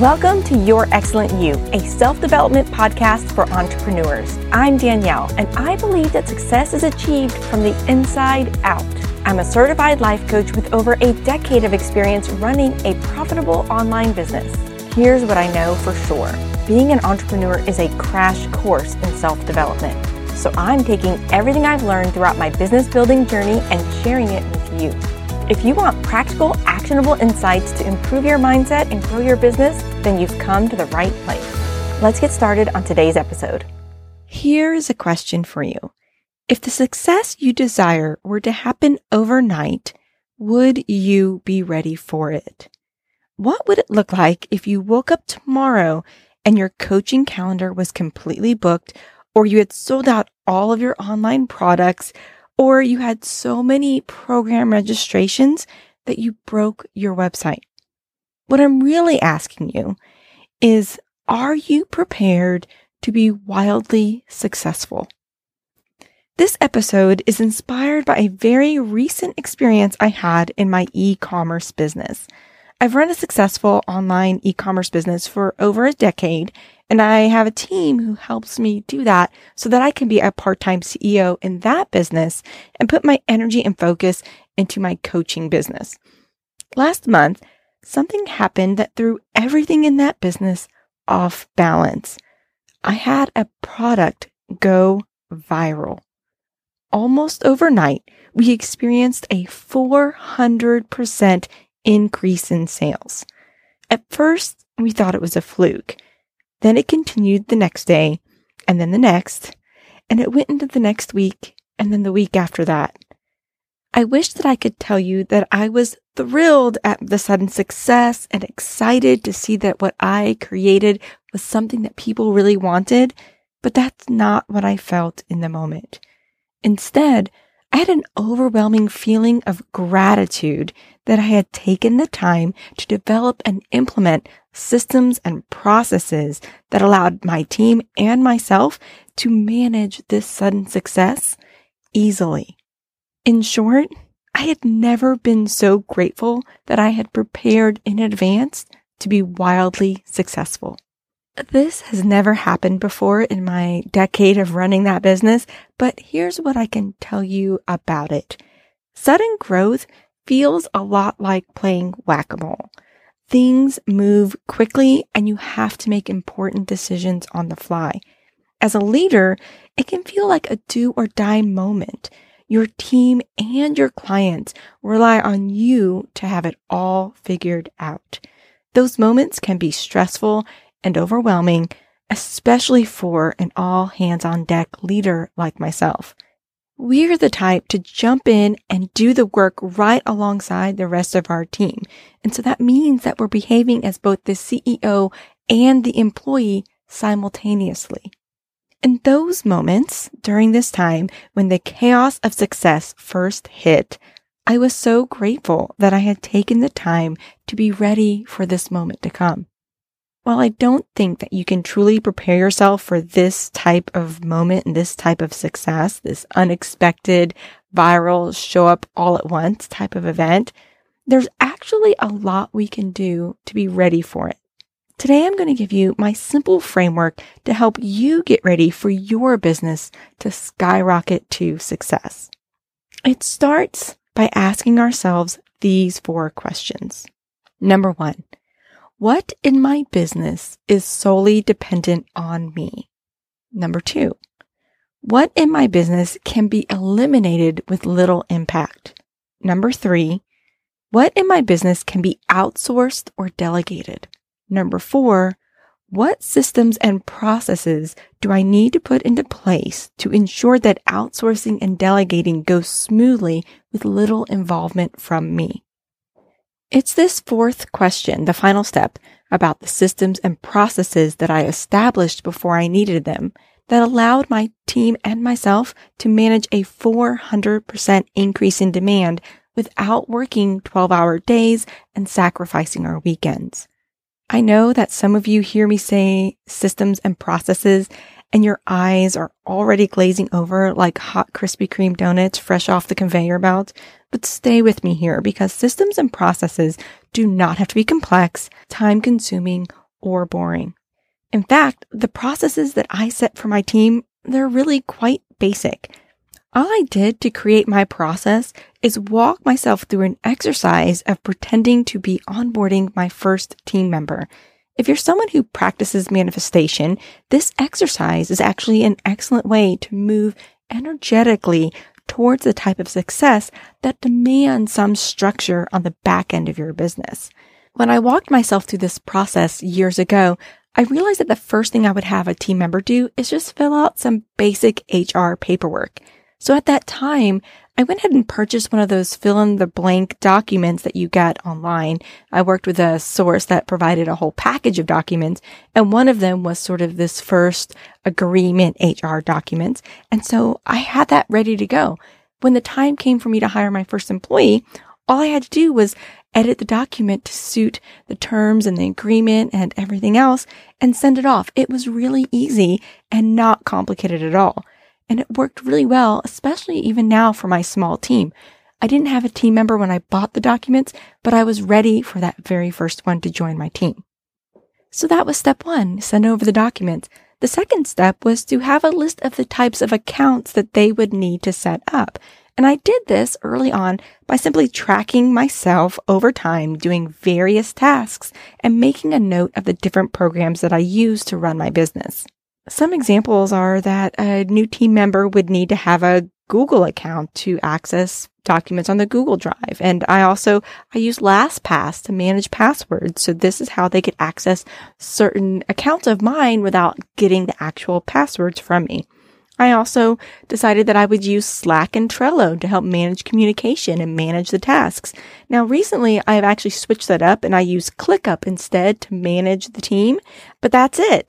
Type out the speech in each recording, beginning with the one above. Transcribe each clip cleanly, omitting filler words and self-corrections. Welcome to Your Excellent You, a self-development podcast for entrepreneurs. I'm Danielle, and I believe that success is achieved from the inside out. I'm a certified life coach with over a decade of experience running a profitable online business. Here's what I know for sure. Being an entrepreneur is a crash course in self-development. So I'm taking everything I've learned throughout my business building journey and sharing it with you. If you want practical, actionable insights to improve your mindset and grow your business, then you've come to the right place. Let's get started on today's episode. Here's a question for you. If the success you desire were to happen overnight, would you be ready for it? What would it look like if you woke up tomorrow and your coaching calendar was completely booked, or you had sold out all of your online products, or you had so many program registrations that you broke your website? What I'm really asking you is, are you prepared to be wildly successful? This episode is inspired by a very recent experience I had in my e-commerce business. I've run a successful online e-commerce business for over a decade, and I have a team who helps me do that so that I can be a part-time CEO in that business and put my energy and focus into my coaching business. Last month, something happened that threw everything in that business off balance. I had a product go viral. Almost overnight, we experienced a 400% increase in sales. At first, we thought it was a fluke. Then it continued the next day, and then the next, and it went into the next week, and then the week after that. I wish that I could tell you that I was thrilled at the sudden success and excited to see that what I created was something that people really wanted, but that's not what I felt in the moment. Instead, I had an overwhelming feeling of gratitude that I had taken the time to develop and implement systems and processes that allowed my team and myself to manage this sudden success easily. In short, I had never been so grateful that I had prepared in advance to be wildly successful. This has never happened before in my decade of running that business, but here's what I can tell you about it. Sudden growth feels a lot like playing whack-a-mole. Things move quickly and you have to make important decisions on the fly. As a leader, it can feel like a do or die moment. Your team and your clients rely on you to have it all figured out. Those moments can be stressful and overwhelming, especially for an all-hands-on-deck leader like myself. We're the type to jump in and do the work right alongside the rest of our team. And so that means that we're behaving as both the CEO and the employee simultaneously. In those moments during this time, when the chaos of success first hit, I was so grateful that I had taken the time to be ready for this moment to come. While I don't think that you can truly prepare yourself for this type of moment and this type of success, this unexpected, viral, show up all at once type of event, there's actually a lot we can do to be ready for it. Today, I'm going to give you my simple framework to help you get ready for your business to skyrocket to success. It starts by asking ourselves these four questions. Number one, what in my business is solely dependent on me? Number two, what in my business can be eliminated with little impact? Number three, what in my business can be outsourced or delegated? Number four, what systems and processes do I need to put into place to ensure that outsourcing and delegating goes smoothly with little involvement from me? It's this fourth question, the final step, about the systems and processes that I established before I needed them, that allowed my team and myself to manage a 400% increase in demand without working 12-hour days and sacrificing our weekends. I know that some of you hear me say systems and processes, and your eyes are already glazing over like hot Krispy Kreme donuts fresh off the conveyor belt. But stay with me here, because systems and processes do not have to be complex, time-consuming, or boring. In fact, the processes that I set for my team, they're really quite basic. All I did to create my process is walk myself through an exercise of pretending to be onboarding my first team member. If you're someone who practices manifestation, this exercise is actually an excellent way to move energetically towards the type of success that demands some structure on the back end of your business. When I walked myself through this process years ago, I realized that the first thing I would have a team member do is just fill out some basic HR paperwork. So at that time, I went ahead and purchased one of those fill-in-the-blank documents that you get online. I worked with a source that provided a whole package of documents, and one of them was sort of this first agreement HR documents. And so I had that ready to go. When the time came for me to hire my first employee, all I had to do was edit the document to suit the terms and the agreement and everything else and send it off. It was really easy and not complicated at all. And it worked really well, especially even now for my small team. I didn't have a team member when I bought the documents, but I was ready for that very first one to join my team. So that was step one, send over the documents. The second step was to have a list of the types of accounts that they would need to set up. And I did this early on by simply tracking myself over time, doing various tasks and making a note of the different programs that I use to run my business. Some examples are that a new team member would need to have a Google account to access documents on the Google Drive. And I use LastPass to manage passwords. So this is how they could access certain accounts of mine without getting the actual passwords from me. I also decided that I would use Slack and Trello to help manage communication and manage the tasks. Now, recently, I've actually switched that up and I use ClickUp instead to manage the team, but that's it.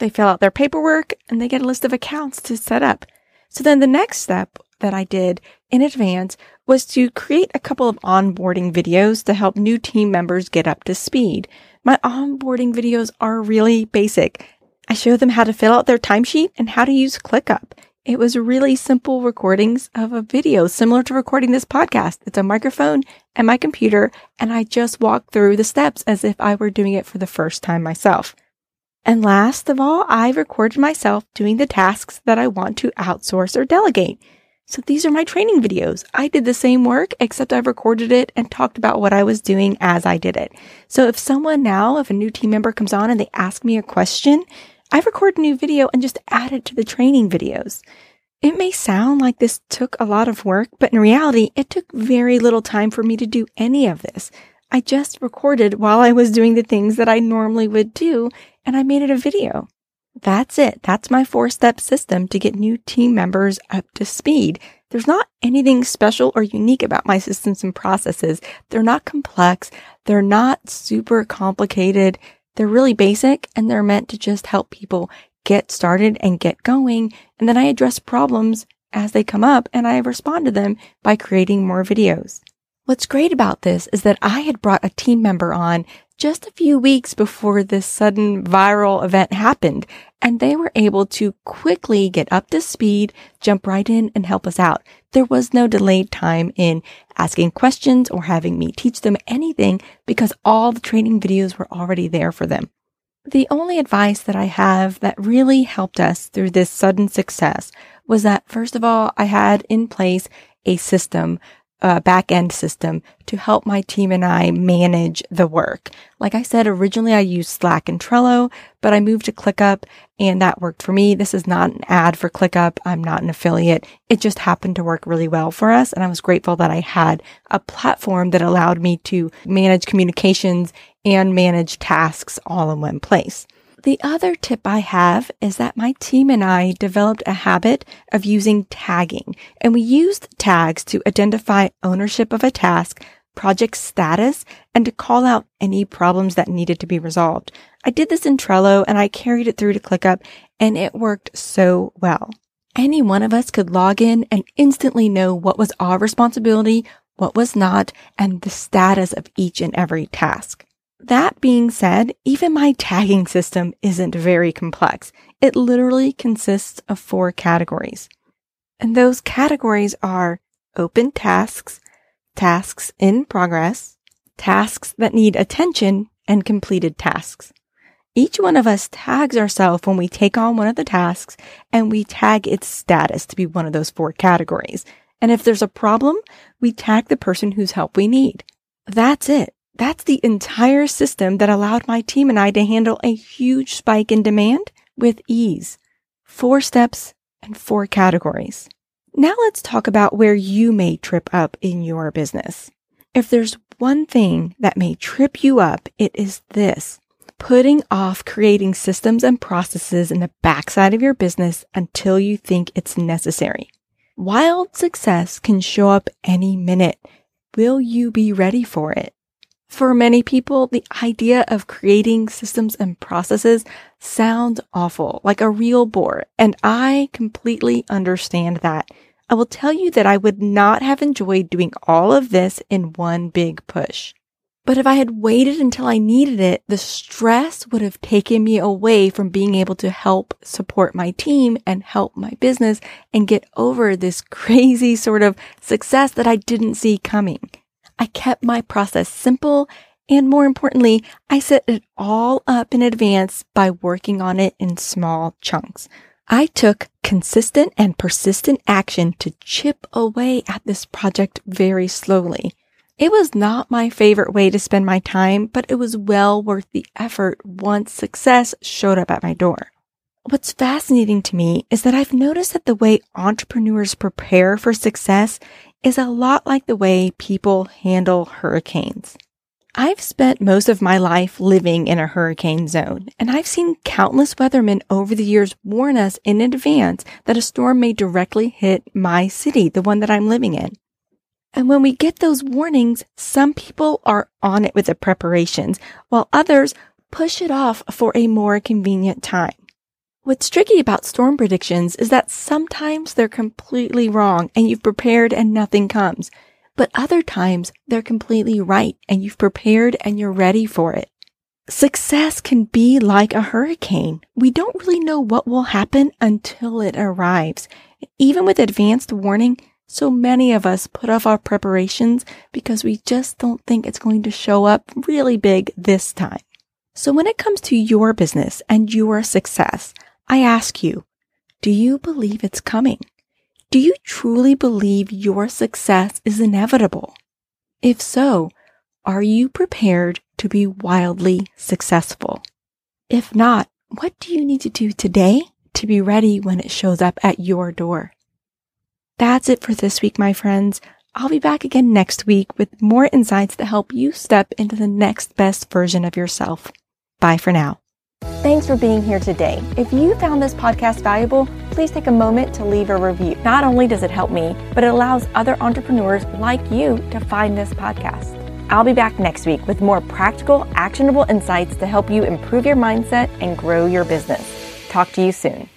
They fill out their paperwork and they get a list of accounts to set up. So then the next step that I did in advance was to create a couple of onboarding videos to help new team members get up to speed. My onboarding videos are really basic. I show them how to fill out their timesheet and how to use ClickUp. It was really simple recordings of a video similar to recording this podcast. It's a microphone and my computer, and I just walk through the steps as if I were doing it for the first time myself. And last of all, I recorded myself doing the tasks that I want to outsource or delegate. So these are my training videos. I did the same work, except I recorded it and talked about what I was doing as I did it. So if a new team member comes on and they ask me a question, I record a new video and just add it to the training videos. It may sound like this took a lot of work, but in reality, it took very little time for me to do any of this. I just recorded while I was doing the things that I normally would do, and I made it a video. That's it. That's my 4-step system to get new team members up to speed. There's not anything special or unique about my systems and processes. They're not complex. They're not super complicated. They're really basic, and they're meant to just help people get started and get going. And then I address problems as they come up, and I respond to them by creating more videos. What's great about this is that I had brought a team member on just a few weeks before this sudden viral event happened, and they were able to quickly get up to speed, jump right in, and help us out. There was no delayed time in asking questions or having me teach them anything because all the training videos were already there for them. The only advice that I have that really helped us through this sudden success was that, first of all, I had in place a system, back-end system to help my team and I manage the work. Like I said, originally I used Slack and Trello, but I moved to ClickUp and that worked for me. This is not an ad for ClickUp. I'm not an affiliate. It just happened to work really well for us. And I was grateful that I had a platform that allowed me to manage communications and manage tasks all in one place. The other tip I have is that my team and I developed a habit of using tagging, and we used tags to identify ownership of a task, project status, and to call out any problems that needed to be resolved. I did this in Trello and I carried it through to ClickUp, and it worked so well. Any one of us could log in and instantly know what was our responsibility, what was not, and the status of each and every task. That being said, even my tagging system isn't very complex. It literally consists of 4 categories. And those categories are open tasks, tasks in progress, tasks that need attention, and completed tasks. Each one of us tags ourselves when we take on one of the tasks, and we tag its status to be one of those four categories. And if there's a problem, we tag the person whose help we need. That's it. That's the entire system that allowed my team and I to handle a huge spike in demand with ease. 4 steps and 4 categories. Now let's talk about where you may trip up in your business. If there's one thing that may trip you up, it is this: putting off creating systems and processes in the backside of your business until you think it's necessary. Wild success can show up any minute. Will you be ready for it? For many people, the idea of creating systems and processes sounds awful, like a real bore, and I completely understand that. I will tell you that I would not have enjoyed doing all of this in one big push. But if I had waited until I needed it, the stress would have taken me away from being able to help support my team and help my business and get over this crazy sort of success that I didn't see coming. I kept my process simple, and more importantly, I set it all up in advance by working on it in small chunks. I took consistent and persistent action to chip away at this project very slowly. It was not my favorite way to spend my time, but it was well worth the effort once success showed up at my door. What's fascinating to me is that I've noticed that the way entrepreneurs prepare for success is a lot like the way people handle hurricanes. I've spent most of my life living in a hurricane zone, and I've seen countless weathermen over the years warn us in advance that a storm may directly hit my city, the one that I'm living in. And when we get those warnings, some people are on it with the preparations, while others push it off for a more convenient time. What's tricky about storm predictions is that sometimes they're completely wrong and you've prepared and nothing comes, but other times they're completely right and you've prepared and you're ready for it. Success can be like a hurricane. We don't really know what will happen until it arrives. Even with advanced warning, so many of us put off our preparations because we just don't think it's going to show up really big this time. So when it comes to your business and your success, I ask you, do you believe it's coming? Do you truly believe your success is inevitable? If so, are you prepared to be wildly successful? If not, what do you need to do today to be ready when it shows up at your door? That's it for this week, my friends. I'll be back again next week with more insights to help you step into the next best version of yourself. Bye for now. Thanks for being here today. If you found this podcast valuable, please take a moment to leave a review. Not only does it help me, but it allows other entrepreneurs like you to find this podcast. I'll be back next week with more practical, actionable insights to help you improve your mindset and grow your business. Talk to you soon.